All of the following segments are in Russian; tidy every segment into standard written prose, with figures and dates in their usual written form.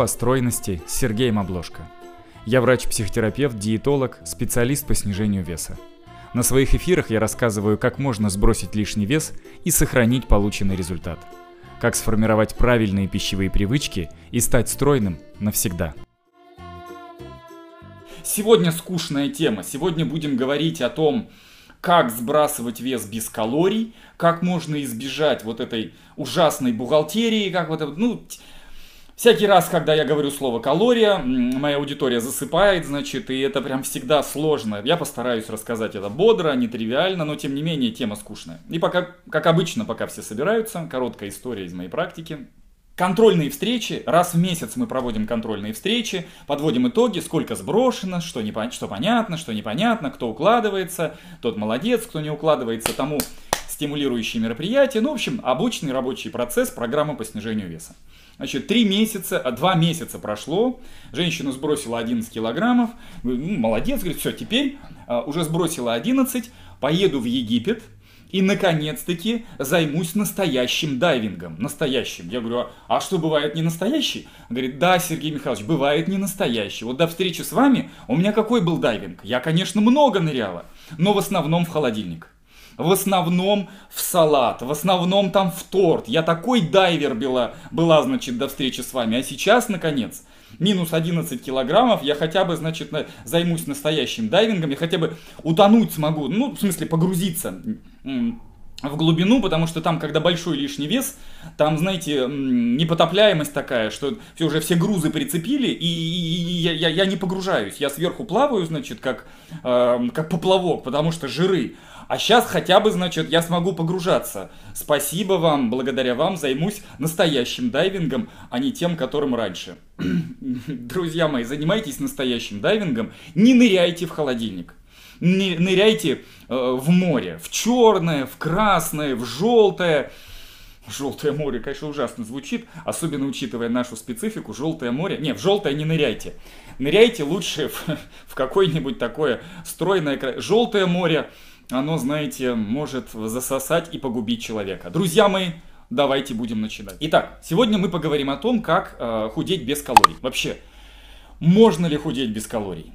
о стройности с Сергеем Обложко. Я врач-психотерапевт, диетолог, специалист по снижению веса. На своих эфирах я рассказываю, как можно сбросить лишний вес и сохранить полученный результат. Как сформировать правильные пищевые привычки и стать стройным навсегда. Сегодня скучная тема. Сегодня будем говорить о том, как сбрасывать вес без калорий, как можно избежать вот этой ужасной бухгалтерии, как вот это, всякий раз, когда я говорю слово «калория», моя аудитория засыпает, и это прям всегда сложно. Я постараюсь рассказать это бодро, нетривиально, но тем не менее тема скучная. И пока, как обычно, пока все собираются, короткая история из моей практики. Контрольные встречи. Раз в месяц мы проводим контрольные встречи, подводим итоги, сколько сброшено, что понятно, что непонятно, кто укладывается, тот молодец, кто не укладывается, тому стимулирующие мероприятия. Ну, в общем, обычный рабочий процесс, программа по снижению веса. 2 месяца прошло, женщина сбросила 11 килограммов, молодец, говорит, все, теперь уже сбросила 11, поеду в Египет. И, наконец-таки, займусь настоящим дайвингом. Настоящим. Я говорю, а что, бывает не настоящий? Он говорит, да, Сергей Михайлович, бывает не настоящий. Вот до встречи с вами у меня какой был дайвинг? Я, конечно, много ныряла, но в основном в холодильник. В основном в салат, в основном там в торт. Я такой дайвер была, до встречи с вами. А сейчас, наконец, минус 11 килограммов, я хотя бы, займусь настоящим дайвингом, я хотя бы утонуть смогу, погрузиться в глубину, потому что там, когда большой лишний вес, там, непотопляемость такая, что все грузы прицепили, и я не погружаюсь. Я сверху плаваю, как поплавок, потому что жиры. А сейчас хотя бы, я смогу погружаться. Спасибо вам, благодаря вам займусь настоящим дайвингом, а не тем, которым раньше. Друзья мои, занимайтесь настоящим дайвингом, не ныряйте в холодильник. Ныряйте в море, в черное, в красное, в желтое. Желтое море, конечно, ужасно звучит, особенно учитывая нашу специфику. Желтое море, в желтое не ныряйте. Ныряйте лучше в какое-нибудь такое стройное. Желтое море, оно, может засосать и погубить человека. Друзья мои, давайте будем начинать. Итак, сегодня мы поговорим о том, как худеть без калорий. Вообще, можно ли худеть без калорий?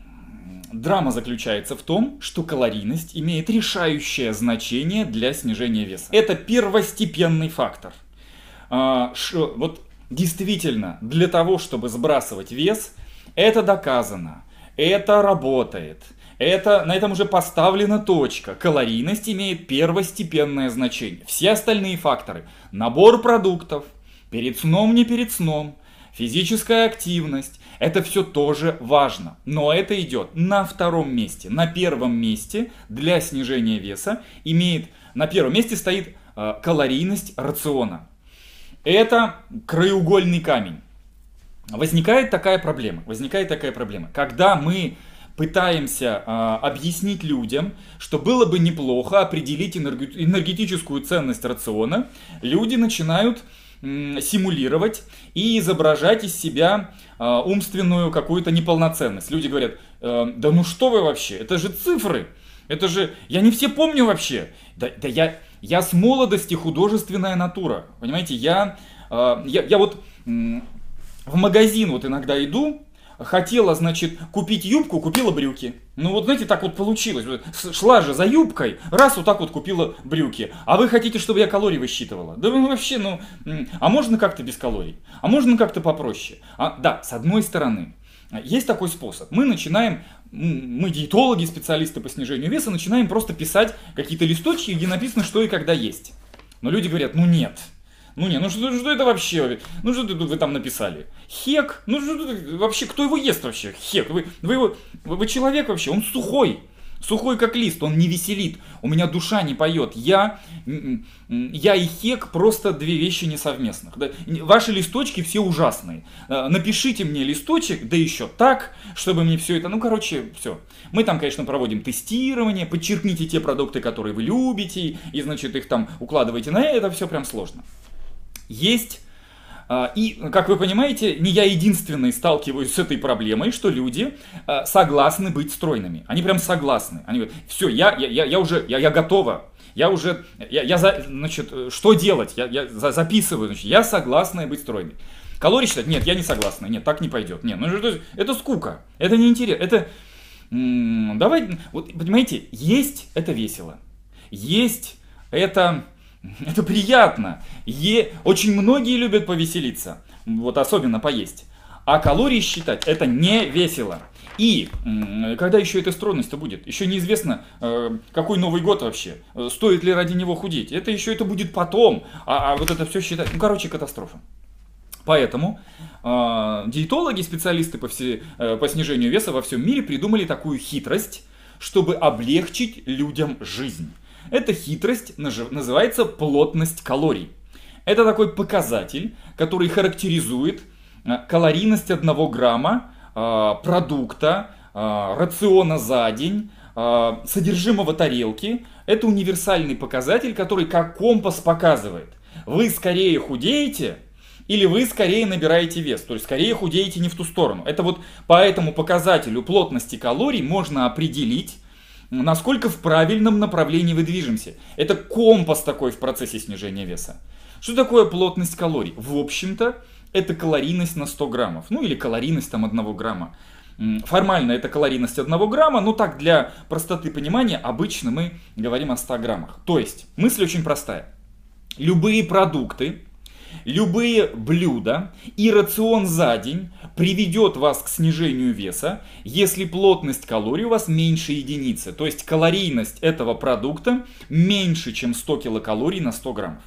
Драма заключается в том, что калорийность имеет решающее значение для снижения веса. Это первостепенный фактор. Действительно, для того, чтобы сбрасывать вес, это доказано, это работает, на этом уже поставлена точка. Калорийность имеет первостепенное значение. Все остальные факторы – набор продуктов, перед сном, не перед сном, физическая активность, это все тоже важно, но это идет на втором месте. На первом месте для снижения веса на первом месте стоит калорийность рациона. Это краеугольный камень. Возникает такая проблема, когда мы пытаемся объяснить людям, что было бы неплохо определить энергетическую ценность рациона, люди начинают симулировать и изображать из себя умственную какую-то неполноценность. Люди говорят, да ну что вы вообще, это же цифры, это же, я не все помню вообще. Да я с молодости художественная натура, понимаете, я в магазин иногда иду, хотела, купить юбку, купила брюки. Так получилось. Шла же за юбкой, раз купила брюки. А вы хотите, чтобы я калории высчитывала? Да вообще, а можно как-то без калорий? А можно как-то попроще? С одной стороны, есть такой способ. Мы диетологи, специалисты по снижению веса, начинаем просто писать какие-то листочки, где написано, что и когда есть. Но люди говорят, нет. Что это вообще? Что вы там написали? Хек? Вообще, кто его ест вообще? Хек? Вы человек вообще, он сухой. Сухой как лист, он не веселит. У меня душа не поет. Я и хек просто две вещи несовместных. Ваши листочки все ужасные. Напишите мне листочек, да еще так, чтобы мне все это... все. Мы там, конечно, проводим тестирование. Подчеркните те продукты, которые вы любите. И, их там укладывайте на это. Все прям сложно. Есть, и, как вы понимаете, не я единственный сталкиваюсь с этой проблемой, что люди согласны быть стройными. Они прям согласны. Они говорят, все, я уже готова. Я что делать? Я записываю, я согласна быть стройной. Калории считать? Нет, я не согласна. Нет, так не пойдет. Нет, ну это скука. Это неинтересно. Это... Давай... Вот, понимаете, есть – это весело. Есть – это приятно. Очень многие любят повеселиться. Вот особенно поесть. А калории считать – это не весело. И когда еще эта стройность-то будет? Еще неизвестно, какой Новый год вообще. Стоит ли ради него худеть? Это еще это будет потом. А вот это все считать... Ну, короче, катастрофа. Поэтому диетологи, специалисты по снижению веса во всем мире придумали такую хитрость, чтобы облегчить людям жизнь. Эта хитрость называется плотность калорий. Это такой показатель, который характеризует калорийность 1 грамма продукта, рациона за день, содержимого тарелки. Это универсальный показатель, который как компас показывает. Вы скорее худеете или вы скорее набираете вес. То есть скорее худеете не в ту сторону. Это вот по этому показателю плотности калорий можно определить, насколько в правильном направлении вы движемся. Это компас такой в процессе снижения веса. Что такое плотность калорий? В общем-то, это калорийность на 100 граммов. Ну или калорийность там 1 грамма. Формально это калорийность 1 грамма, но так для простоты понимания обычно мы говорим о 100 граммах. То есть мысль очень простая. Любые продукты, любые блюда и рацион за день приведет вас к снижению веса, если плотность калорий у вас меньше единицы. То есть калорийность этого продукта меньше, чем 100 килокалорий на 100 граммов.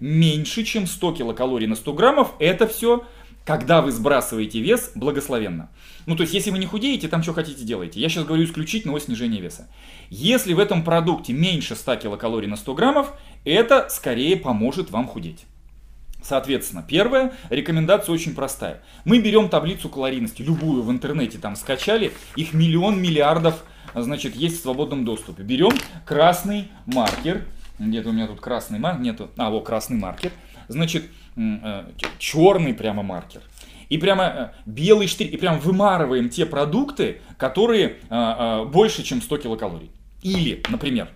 Меньше, чем 100 килокалорий на 100 граммов, это все, когда вы сбрасываете вес, благословенно. Ну, то есть, если вы не худеете, там что хотите делаете. Я сейчас говорю исключительно о снижении веса. Если в этом продукте меньше 100 килокалорий на 100 граммов, это скорее поможет вам худеть. Соответственно, первая рекомендация очень простая. Мы берем таблицу калорийности, любую в интернете там скачали, их миллион миллиардов, значит, есть в свободном доступе. Берем красный маркер. Где-то у меня тут красный маркер, нету. А, вот красный маркер. Значит, черный прямо маркер. И прямо белый штрих. И прям вымарываем те продукты, которые больше, чем 100 килокалорий. Или, например,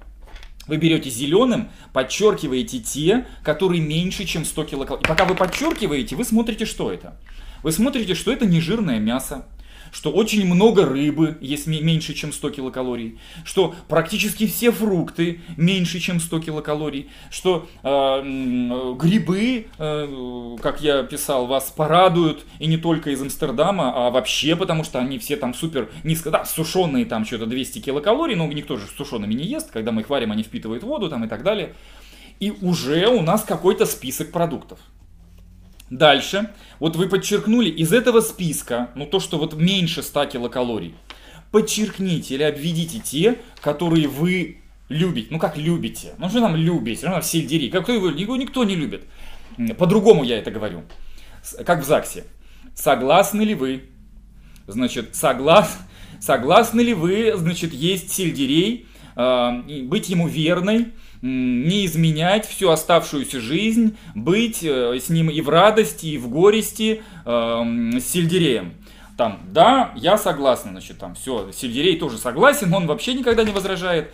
вы берете зеленым, подчеркиваете те, которые меньше, чем 100 килокалорий. И пока вы подчеркиваете, вы смотрите, что это. Вы смотрите, что это нежирное мясо, что очень много рыбы есть меньше, чем 100 килокалорий, что практически все фрукты меньше, чем 100 килокалорий, что грибы, как я писал, вас порадуют, и не только из Амстердама, а вообще, потому что они все там супер низко, да, сушеные там что-то 200 килокалорий, но никто же сушеными не ест, когда мы их варим, они впитывают воду там и так далее. И уже у нас какой-то список продуктов. Дальше, вот вы подчеркнули из этого списка, ну то, что вот меньше 100 килокалорий, подчеркните или обведите те, которые вы любите. Ну как любите? Ну что там любить? Все равно в сельдерей. Его никто не любит. По-другому я это говорю. Как в ЗАГСе. Согласны ли вы? Значит, согласны ли вы, значит, есть сельдерей, быть ему верной, не изменять всю оставшуюся жизнь, быть с ним и в радости, и в горести с сельдереем. Там, да, я согласна, значит, там, все, сельдерей тоже согласен, он вообще никогда не возражает,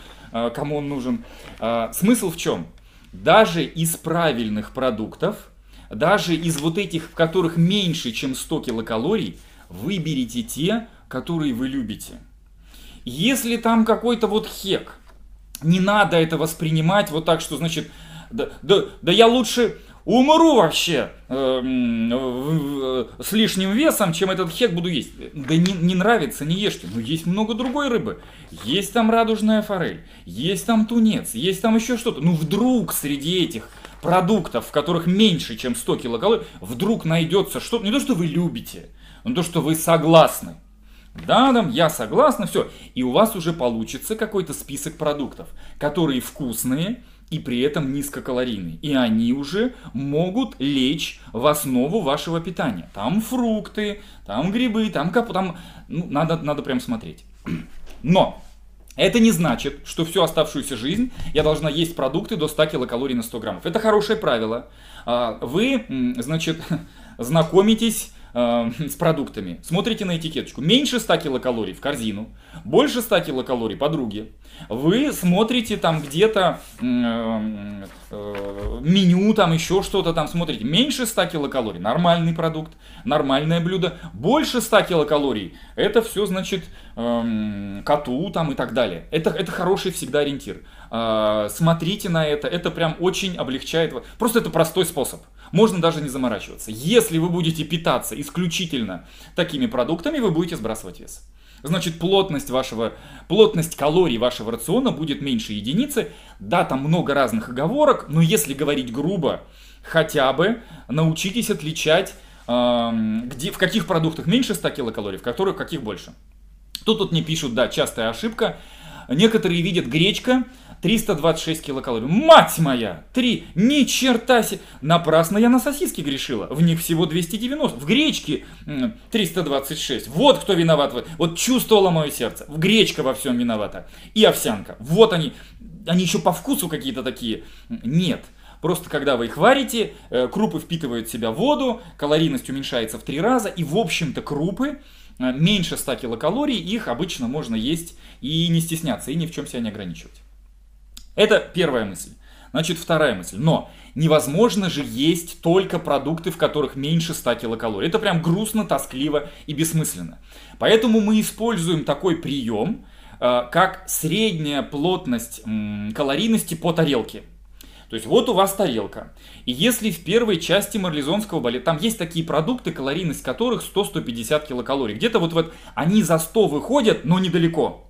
кому он нужен. Смысл в чем? Даже из правильных продуктов, даже из вот этих, в которых меньше, чем 100 килокалорий, выберите те, которые вы любите. Если там какой-то вот хек, не надо это воспринимать вот так, что значит, да я лучше умру вообще с лишним весом, чем этот хек буду есть. Да не нравится, не ешьте. Но есть много другой рыбы. Есть там радужная форель, есть там тунец, есть там еще что-то. Ну вдруг среди этих продуктов, в которых меньше, чем 100 килокалорий, вдруг найдется что-то, не то, что вы любите, но то, что вы согласны. Да, там, я согласна, все. И у вас уже получится какой-то список продуктов, которые вкусные и при этом низкокалорийные. И они уже могут лечь в основу вашего питания. Там фрукты, там грибы, там капу, там... Ну, надо прям смотреть. Но это не значит, что всю оставшуюся жизнь я должна есть продукты до 100 килокалорий на 100 граммов. Это хорошее правило. Вы, значит, знакомитесь с продуктами, смотрите на этикеточку. Меньше 100 килокалорий в корзину, больше 100 килокалорий подруге. Вы смотрите там где-то меню, там еще что-то там смотрите. Меньше 100 килокалорий, нормальный продукт, нормальное блюдо. Больше 100 килокалорий, это все значит коту там и так далее. Это хороший всегда ориентир. Смотрите на это прям очень облегчает. Просто это простой способ. Можно даже не заморачиваться. Если вы будете питаться исключительно такими продуктами, вы будете сбрасывать вес. Значит, плотность калорий вашего рациона будет меньше единицы. Да, там много разных оговорок, но если говорить грубо, хотя бы научитесь отличать, в каких продуктах меньше 100 килокалорий, в каких больше. Тут не пишут, да, частая ошибка. Некоторые видят гречка 326 килокалорий. Мать моя! Ни черта себе! Напрасно я на сосиски грешила. В них всего 290. В гречке 326. Вот кто виноват. Вот чувствовало мое сердце. Гречка во всем виновата. И овсянка. Вот они. Они еще по вкусу какие-то такие. Нет. Просто когда вы их варите, крупы впитывают в себя воду, калорийность уменьшается в 3 раза. И в общем-то крупы меньше 100 килокалорий. Их обычно можно есть и не стесняться, и ни в чем себя не ограничивать. Это первая мысль. Значит, вторая мысль. Но невозможно же есть только продукты, в которых меньше 100 килокалорий. Это прям грустно, тоскливо и бессмысленно. Поэтому мы используем такой прием, как средняя плотность калорийности по тарелке. То есть вот у вас тарелка. И если в первой части марлезонского балета там есть такие продукты, калорийность которых 100-150 килокалорий. Где-то вот они за 100 выходят, но недалеко.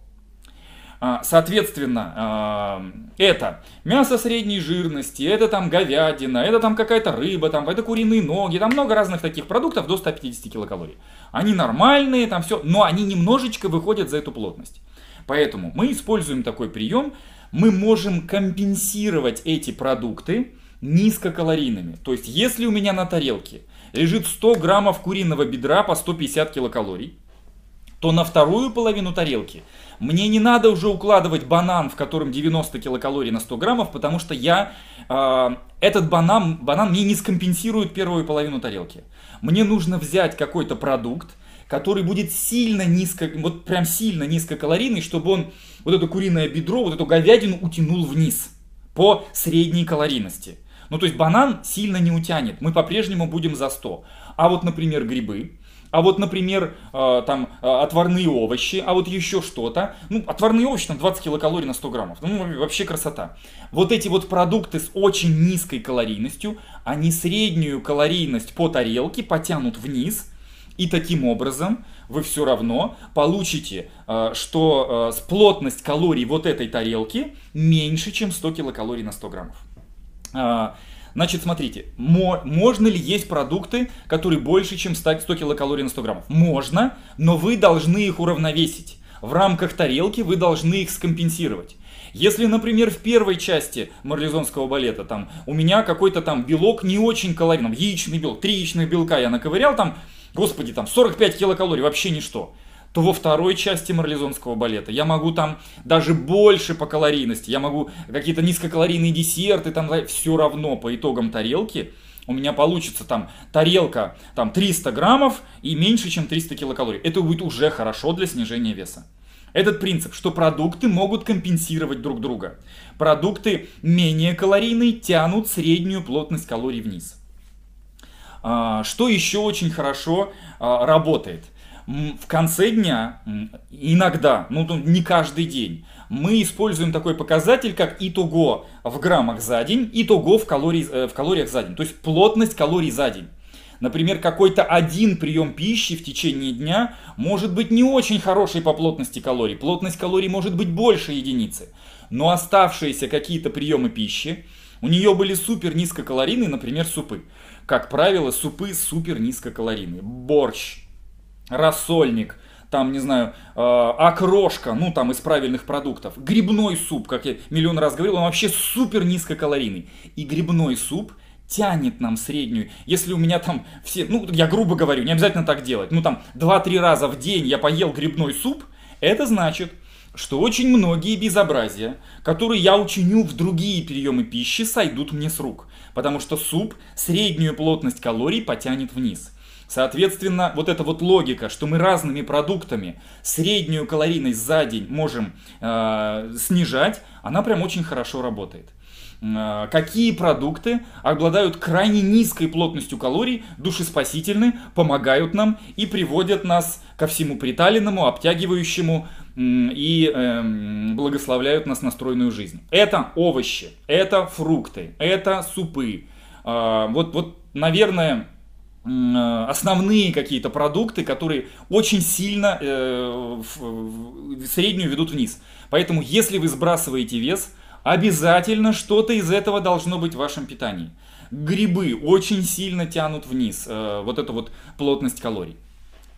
Соответственно, это мясо средней жирности, это там говядина, это там какая-то рыба, там это куриные ноги, там много разных таких продуктов до 150 килокалорий. Они нормальные, там все, но они немножечко выходят за эту плотность. Поэтому мы используем такой прием, мы можем компенсировать эти продукты низкокалорийными. То есть, если у меня на тарелке лежит 100 граммов куриного бедра по 150 килокалорий, то на вторую половину тарелки мне не надо уже укладывать банан, в котором 90 килокалорий на 100 граммов, потому что этот банан мне не скомпенсирует первую половину тарелки. Мне нужно взять какой-то продукт, который будет сильно низко, вот прям сильно низкокалорийный, чтобы он вот это куриное бедро, вот эту говядину утянул вниз по средней калорийности. Ну то есть банан сильно не утянет, мы по-прежнему будем за 100. А вот, например, грибы. А вот, например, там отварные овощи, а вот еще что-то. Ну, отварные овощи, там 20 килокалорий на 100 граммов. Ну, вообще красота. Вот эти вот продукты с очень низкой калорийностью, они среднюю калорийность по тарелке потянут вниз. И таким образом вы все равно получите, что плотность калорий вот этой тарелки меньше, чем 100 килокалорий на 100 граммов. Значит, смотрите, можно ли есть продукты, которые больше, чем 100 килокалорий на 100 граммов? Можно, но вы должны их уравновесить. В рамках тарелки вы должны их скомпенсировать. Если, например, в первой части марлезонского балета там у меня какой-то там белок не очень калорийный, яичный белок, 3 яичных белка я наковырял, там, господи, там 45 килокалорий, вообще ничто. То во второй части марлезонского балета я могу там даже больше по калорийности, я могу какие-то низкокалорийные десерты, там все равно по итогам тарелки у меня получится там тарелка там 300 граммов и меньше, чем 300 килокалорий. Это будет уже хорошо для снижения веса. Этот принцип, что продукты могут компенсировать друг друга. Продукты менее калорийные тянут среднюю плотность калорий вниз. Что еще очень хорошо работает? В конце дня, иногда, ну не каждый день, мы используем такой показатель, как итого в граммах за день, итого в калориях за день. То есть плотность калорий за день. Например, какой-то один прием пищи в течение дня может быть не очень хороший по плотности калорий. Плотность калорий может быть больше единицы. Но оставшиеся какие-то приемы пищи, у нее были супер низкокалорийные, например, супы. Как правило, супы супер низкокалорийные. Борщ. Рассольник, там, не знаю, окрошка, ну там из правильных продуктов. Грибной суп, как я миллион раз говорил, он вообще супер низкокалорийный. И грибной суп тянет нам среднюю. Если у меня там все, ну я грубо говорю, не обязательно так делать, ну там 2-3 раза в день я поел грибной суп, это значит, что очень многие безобразия, которые я учиню в другие приемы пищи, сойдут мне с рук. Потому что суп среднюю плотность калорий потянет вниз. Соответственно, вот эта вот логика, что мы разными продуктами среднюю калорийность за день можем снижать, она прям очень хорошо работает. Какие продукты обладают крайне низкой плотностью калорий, душеспасительны, помогают нам и приводят нас ко всему приталенному, обтягивающему и благословляют нас на стройную жизнь. Это овощи, это фрукты, это супы. Вот, наверное, основные какие-то продукты, которые очень сильно среднюю ведут вниз. Поэтому, если вы сбрасываете вес, обязательно что-то из этого должно быть в вашем питании. Грибы очень сильно тянут вниз вот эту вот плотность калорий.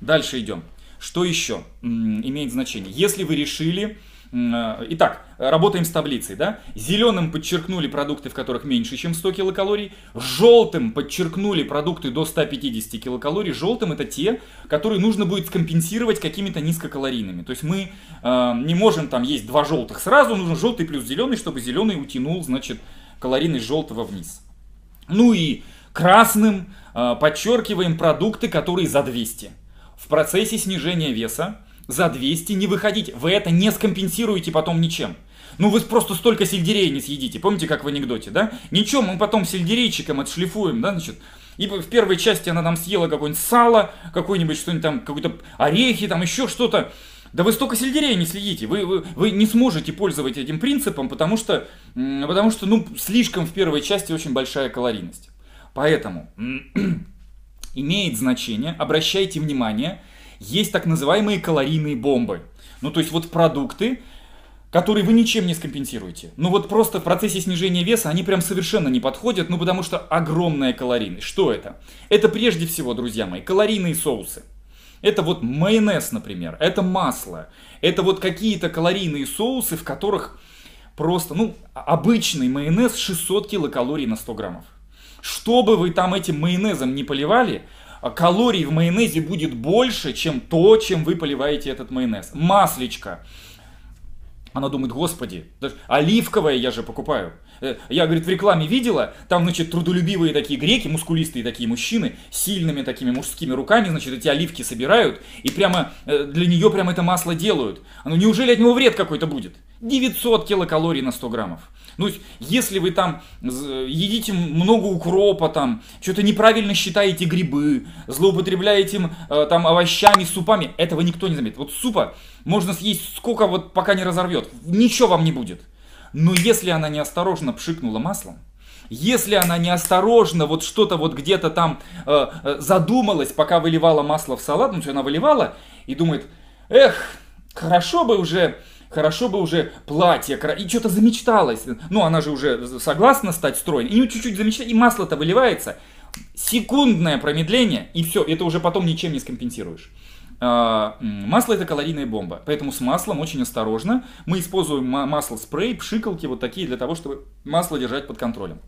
Дальше идем. Что еще имеет значение? Если вы решили... Итак, работаем с таблицей, да? Зеленым подчеркнули продукты, в которых меньше, чем 100 килокалорий. Желтым подчеркнули продукты до 150 килокалорий. Желтым это те, которые нужно будет скомпенсировать какими-то низкокалорийными. То есть мы не можем там есть два желтых сразу. Нужен желтый плюс зеленый, чтобы зеленый утянул, значит, калорийность желтого вниз. Ну и красным подчеркиваем продукты, которые за 200. В процессе снижения веса за 200 не выходить. Вы это не скомпенсируете потом ничем. Ну вы просто столько сельдерей не съедите. Помните, как в анекдоте, да? Ничего, мы потом сельдерейчиком отшлифуем, да, значит. И в первой части она там съела какое-нибудь сало, какое-нибудь что-нибудь там, какие-то орехи, там еще что-то. Да вы столько сельдерей не съедите. Вы не сможете пользоваться этим принципом, потому что ну, слишком в первой части очень большая калорийность. Поэтому имеет значение, обращайте внимание, есть так называемые калорийные бомбы. Ну, то есть вот продукты, которые вы ничем не скомпенсируете. Ну, вот просто в процессе снижения веса они прям совершенно не подходят, ну, потому что огромная калорийность. Что это? Это прежде всего, друзья мои, калорийные соусы. Это вот майонез, например, это масло, это вот какие-то калорийные соусы, в которых просто, ну, обычный майонез 600 килокалорий на 100 граммов. Что бы вы там этим майонезом не поливали, калорий в майонезе будет больше, чем то, чем вы поливаете этот майонез. Масличко. Она думает, господи, оливковое я же покупаю. Я, говорит, в рекламе видела, там, значит, трудолюбивые такие греки, мускулистые такие мужчины, сильными такими мужскими руками, значит, эти оливки собирают, и прямо для нее прямо это масло делают. Ну, неужели от него вред какой-то будет? 900 килокалорий на 100 граммов. Ну, если вы там едите много укропа, там, что-то неправильно считаете грибы, злоупотребляете там овощами, супами, этого никто не заметит. Вот супа можно съесть сколько, вот пока не разорвет, ничего вам не будет. Но если она неосторожно пшикнула маслом, если она неосторожно вот что-то вот где-то там задумалась, пока выливала масло в салат, ну, она выливала и думает, эх, хорошо бы уже платье, и что-то замечталось. Ну, она же уже согласна стать стройной, и чуть-чуть замечталась, и масло-то выливается. Секундное промедление, и все, это уже потом ничем не скомпенсируешь. Масло — это калорийная бомба, поэтому с маслом очень осторожно. Мы используем масло-спрей, пшикалки вот такие для того, чтобы масло держать под контролем.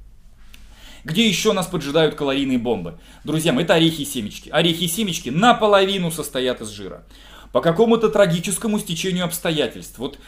Где еще нас поджидают калорийные бомбы? Друзья мои, это орехи и семечки. Орехи и семечки наполовину состоят из жира. По какому-то трагическому стечению обстоятельств. Вот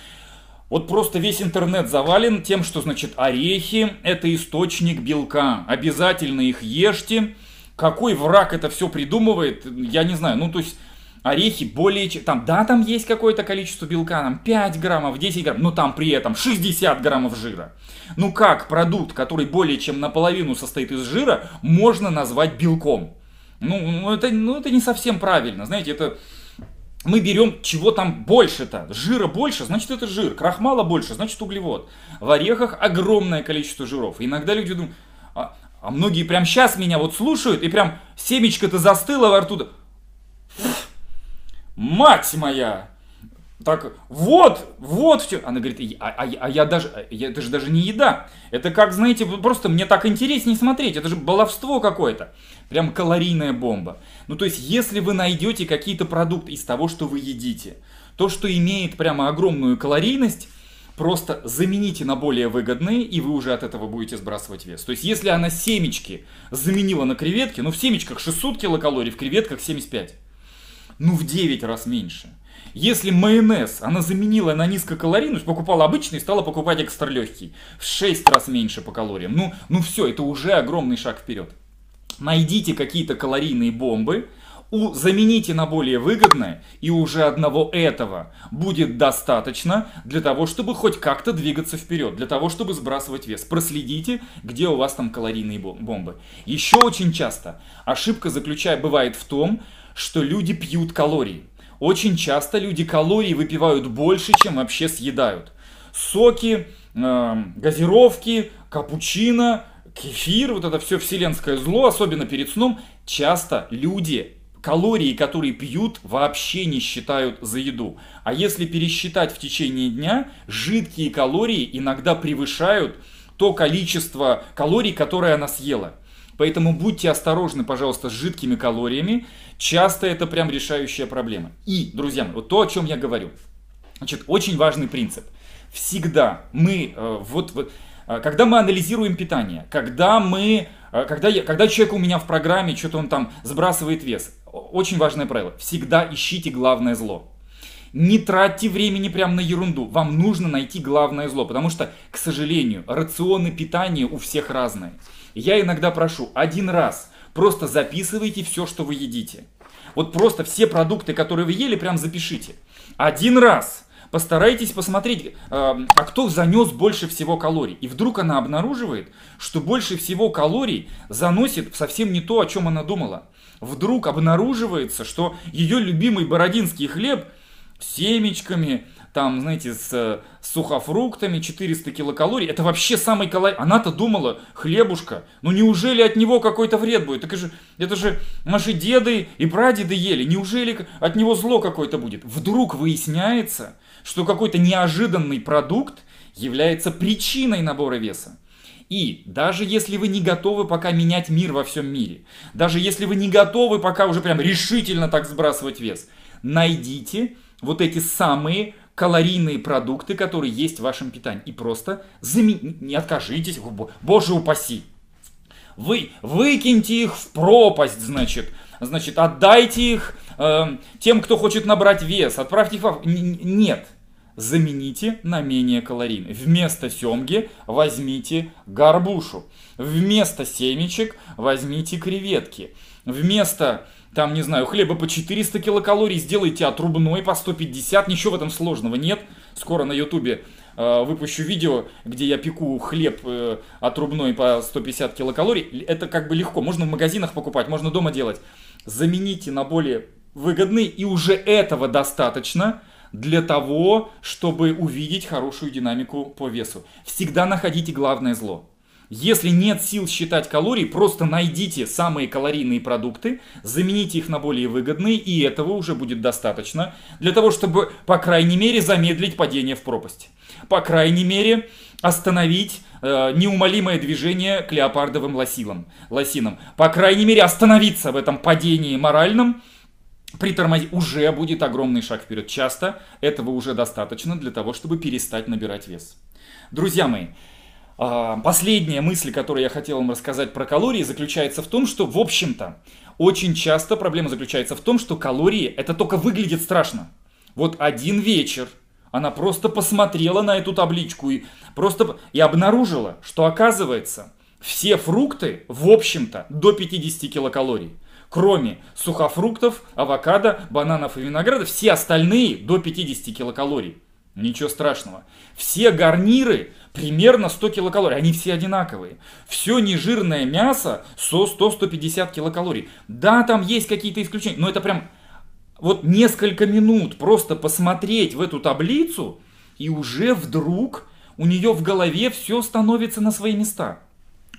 просто весь интернет завален тем, что, значит, орехи – это источник белка. Обязательно их ешьте. Какой враг это все придумывает, я не знаю. Ну, то есть, орехи более чем... Там, да, там есть какое-то количество белка, там 5 граммов, 10 граммов, но там при этом 60 граммов жира. Ну, как продукт, который более чем наполовину состоит из жира, можно назвать белком? Ну, это не совсем правильно, знаете, это... Мы берем, чего там больше-то. Жира больше, значит, это жир. Крахмала больше, значит, углевод. В орехах огромное количество жиров. И иногда люди думают, а многие прям сейчас меня вот слушают, и прям семечко-то застыло во рту. Мать моя! Так, вот все. Она говорит, это же даже не еда. Это как, знаете, просто мне так интереснее смотреть. Это же баловство какое-то. Прям калорийная бомба. Ну, то есть, если вы найдете какие-то продукты из того, что вы едите, то, что имеет прямо огромную калорийность, просто замените на более выгодные, и вы уже от этого будете сбрасывать вес. То есть, если она семечки заменила на креветки, ну, в семечках 600 килокалорий, в креветках 75. Ну, в 9 раз меньше. Если майонез она заменила на низкокалорийность, покупала обычный и стала покупать экстралегкий, в 6 раз меньше по калориям. Ну все, это уже огромный шаг вперед. Найдите какие-то калорийные бомбы, замените на более выгодное, и уже одного этого будет достаточно для того, чтобы хоть как-то двигаться вперед, для того, чтобы сбрасывать вес. Проследите, где у вас там калорийные бомбы. Еще очень часто ошибка бывает в том, что люди пьют калории. Очень часто люди калории выпивают больше, чем вообще съедают. Соки, газировки, капучино, кефир, вот это все вселенское зло, особенно перед сном. Часто люди калории, которые пьют, вообще не считают за еду. А если пересчитать в течение дня, жидкие калории иногда превышают то количество калорий, которое она съела. Поэтому будьте осторожны, пожалуйста, с жидкими калориями. Часто это прям решающая проблема. И, друзья мои, вот то, о чем я говорю. Значит, очень важный принцип. Всегда мы, когда мы анализируем питание, когда человек у меня в программе, что-то он там сбрасывает вес, очень важное правило. Всегда ищите главное зло. Не тратьте времени прям на ерунду. Вам нужно найти главное зло, потому что, к сожалению, рационы питания у всех разные. Я иногда прошу, один раз просто записывайте все, что вы едите. Вот просто все продукты, которые вы ели, прям запишите. Один раз постарайтесь посмотреть, а кто занес больше всего калорий. И вдруг она обнаруживает, что больше всего калорий заносит совсем не то, о чем она думала. Вдруг обнаруживается, что ее любимый бородинский хлеб с семечками, там, знаете, с сухофруктами, 400 килокалорий, это вообще самый калорий. Она-то думала, хлебушка, ну неужели от него какой-то вред будет? Это же наши деды и прадеды ели, неужели от него зло какое-то будет? Вдруг выясняется, что какой-то неожиданный продукт является причиной набора веса. И даже если вы не готовы пока менять мир во всем мире, даже если вы не готовы пока уже прям решительно так сбрасывать вес, найдите вот эти самые калорийные продукты, которые есть в вашем питании. И просто не откажитесь, боже упаси. Вы выкиньте их в пропасть, значит отдайте их тем, кто хочет набрать вес, отправьте их в... Нет. Замените на менее калорийный. Вместо семги возьмите горбушу. Вместо семечек возьмите креветки. Вместо, там, не знаю, хлеба по 400 килокалорий сделайте отрубной по 150. Ничего в этом сложного нет. Скоро на ютубе выпущу видео, где я пеку хлеб отрубной по 150 килокалорий. Это как бы легко. Можно в магазинах покупать, можно дома делать. Замените на более выгодный, и уже этого достаточно для того, чтобы увидеть хорошую динамику по весу. Всегда находите главное зло. Если нет сил считать калории, просто найдите самые калорийные продукты, замените их на более выгодные, и этого уже будет достаточно для того, чтобы, по крайней мере, замедлить падение в пропасть. По крайней мере, остановить неумолимое движение к леопардовым лосинам. По крайней мере, остановиться в этом падении моральном, притормозить, уже будет огромный шаг вперед. Часто этого уже достаточно для того, чтобы перестать набирать вес. Друзья мои, последняя мысль, которую я хотел вам рассказать про калории, заключается в том, что, в общем-то, очень часто проблема заключается в том, что калории, это только выглядит страшно. Вот один вечер она просто посмотрела на эту табличку и обнаружила, что, оказывается, все фрукты, в общем-то, до 50 килокалорий. Кроме сухофруктов, авокадо, бананов и винограда, все остальные до 50 килокалорий. Ничего страшного. Все гарниры примерно 100 килокалорий. Они все одинаковые. Все нежирное мясо 100-150 килокалорий. Да, там есть какие-то исключения, но это прям вот несколько минут просто посмотреть в эту таблицу, и уже вдруг у нее в голове все становится на свои места.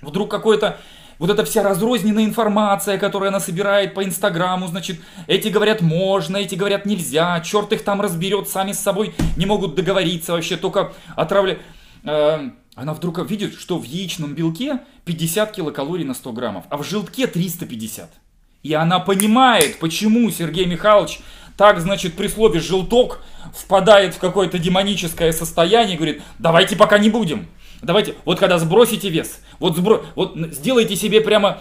Вдруг какое-то... Вот эта вся разрозненная информация, которую она собирает по Инстаграму, значит, эти говорят можно, эти говорят нельзя, черт их там разберет, сами с собой не могут договориться вообще, только отравляют. Она вдруг видит, что в яичном белке 50 килокалорий на 100 граммов, а в желтке 350. И она понимает, почему Сергей Михайлович так, значит, при слове «желток» впадает в какое-то демоническое состояние и говорит: «Давайте пока не будем». Давайте, вот когда сбросите вес, вот сделайте себе прямо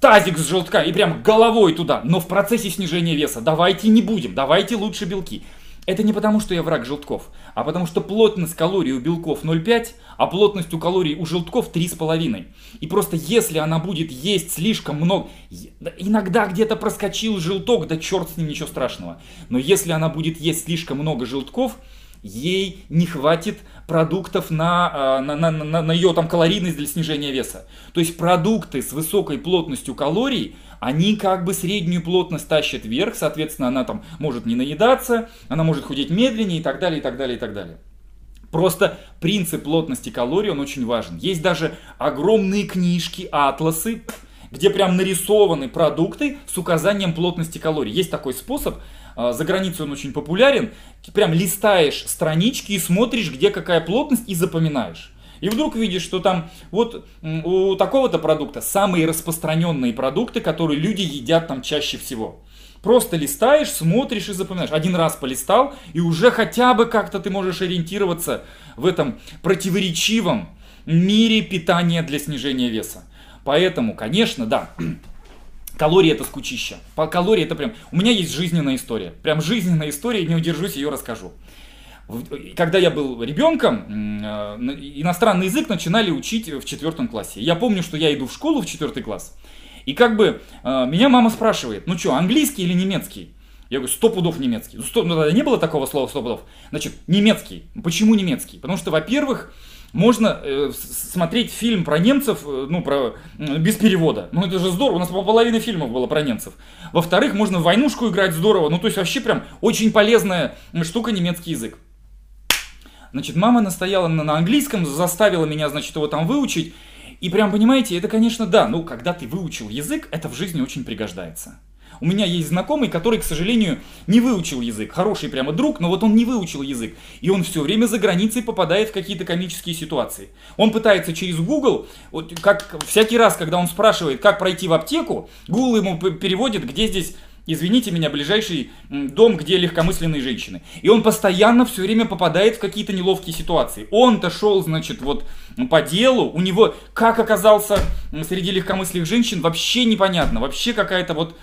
тазик с желтка и прям головой туда, но в процессе снижения веса давайте не будем, давайте лучше белки. Это не потому, что я враг желтков, а потому что плотность калорий у белков 0,5, а плотность у калорий у желтков 3,5. И просто если она будет есть слишком много... Иногда где-то проскочил желток, да черт с ним, ничего страшного. Но если она будет есть слишком много желтков, ей не хватит продуктов на ее там калорийность для снижения веса. То есть продукты с высокой плотностью калорий, они как бы среднюю плотность тащат вверх, соответственно, она там может не наедаться, она может худеть медленнее и так далее, и так далее, и так далее. Просто принцип плотности калорий, он очень важен. Есть даже огромные книжки, атласы, где прям нарисованы продукты с указанием плотности калорий. Есть такой способ. За границей он очень популярен. Прям листаешь странички и смотришь, где какая плотность, и запоминаешь. И вдруг видишь, что там вот у такого-то продукта самые распространенные продукты, которые люди едят там чаще всего. Просто листаешь, смотришь и запоминаешь. Один раз полистал, и уже хотя бы как-то ты можешь ориентироваться в этом противоречивом мире питания для снижения веса. Поэтому, конечно, да... Калории это скучища. Калории это прям... У меня есть жизненная история. Прям жизненная история, не удержусь, ее расскажу. Когда я был ребенком, иностранный язык начинали учить в 4 классе. Я помню, что я иду в школу в 4 класс. И как бы меня мама спрашивает, ну что, английский или немецкий? Я говорю, 100 пудов немецкий. Ну тогда не было такого слова 100 пудов. Значит, немецкий. Почему немецкий? Потому что, во-первых... Можно смотреть фильм про немцев, ну, про, без перевода. Ну, это же здорово, у нас половина фильмов было про немцев. Во-вторых, можно в войнушку играть здорово. Ну, то есть вообще прям очень полезная штука немецкий язык. Значит, мама настояла на английском, заставила меня, значит, его там выучить. И прям, понимаете, это, конечно, да, ну, когда ты выучил язык, это в жизни очень пригождается. У меня есть знакомый, который, к сожалению, не выучил язык. Хороший прямо друг, но вот он не выучил язык. И он все время за границей попадает в какие-то комические ситуации. Он пытается через Google, вот как всякий раз, когда он спрашивает, как пройти в аптеку, Google ему переводит, где здесь, извините меня, ближайший дом, где легкомысленные женщины. И он постоянно все время попадает в какие-то неловкие ситуации. Он-то шел, значит, вот по делу, у него, как оказался среди легкомысленных женщин, вообще непонятно, вообще какая-то вот...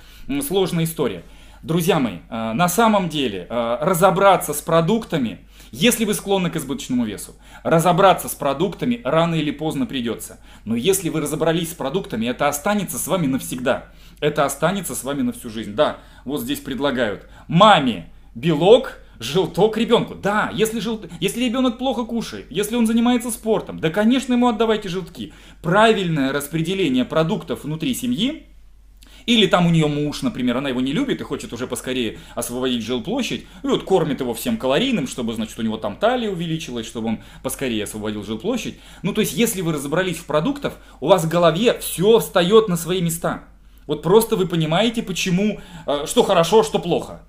Сложная история. Друзья мои, на самом деле разобраться с продуктами, если вы склонны к избыточному весу, разобраться с продуктами рано или поздно придется. Но если вы разобрались с продуктами, это останется с вами навсегда. Это останется с вами на всю жизнь. Да, вот здесь предлагают маме белок, желток ребенку. Да, если ребенок плохо кушает, если он занимается спортом, да, конечно, ему отдавайте желтки. Правильное распределение продуктов внутри семьи. Или там у нее муж, например, она его не любит и хочет уже поскорее освободить жилплощадь. И вот кормит его всем калорийным, чтобы, значит, у него там талия увеличилась, чтобы он поскорее освободил жилплощадь. Ну, то есть, если вы разобрались в продуктах, у вас в голове все встает на свои места. Вот просто вы понимаете, почему, что хорошо, что плохо.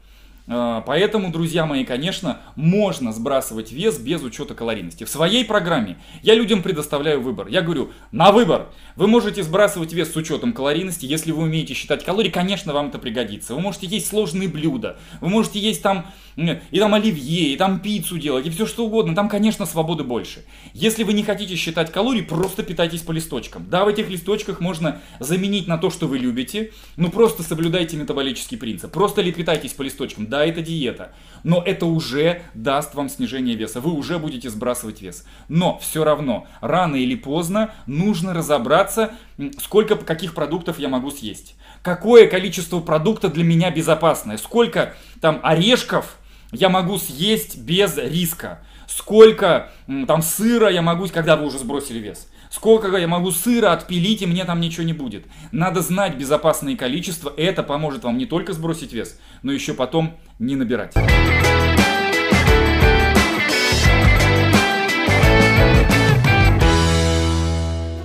Поэтому, друзья мои, конечно, можно сбрасывать вес без учета калорийности. В своей программе я людям предоставляю выбор. Я говорю, на выбор. Вы можете сбрасывать вес с учетом калорийности, если вы умеете считать калории, конечно, вам это пригодится. Вы можете есть сложные блюда, вы можете есть там и там оливье, и там пиццу делать, и все что угодно. Там, конечно, свободы больше. Если вы не хотите считать калории, просто питайтесь по листочкам. Да, в этих листочках можно заменить на то, что вы любите, но просто соблюдайте метаболический принцип. Просто питайтесь по листочкам. Да, это диета, но это уже даст вам снижение веса, вы уже будете сбрасывать вес. Но все равно, рано или поздно нужно разобраться, сколько каких продуктов я могу съесть. Какое количество продукта для меня безопасное, сколько там орешков я могу съесть без риска, сколько там сыра я могу, когда вы уже сбросили вес. Сколько я могу сыра отпилить, и мне там ничего не будет. Надо знать безопасные количества. Это поможет вам не только сбросить вес, но еще потом не набирать.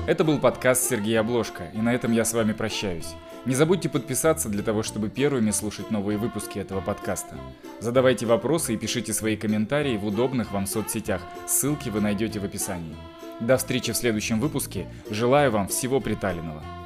Это был подкаст Сергея Обложко, и на этом я с вами прощаюсь. Не забудьте подписаться для того, чтобы первыми слушать новые выпуски этого подкаста. Задавайте вопросы и пишите свои комментарии в удобных вам соцсетях. Ссылки вы найдете в описании. До встречи в следующем выпуске. Желаю вам всего приталенного.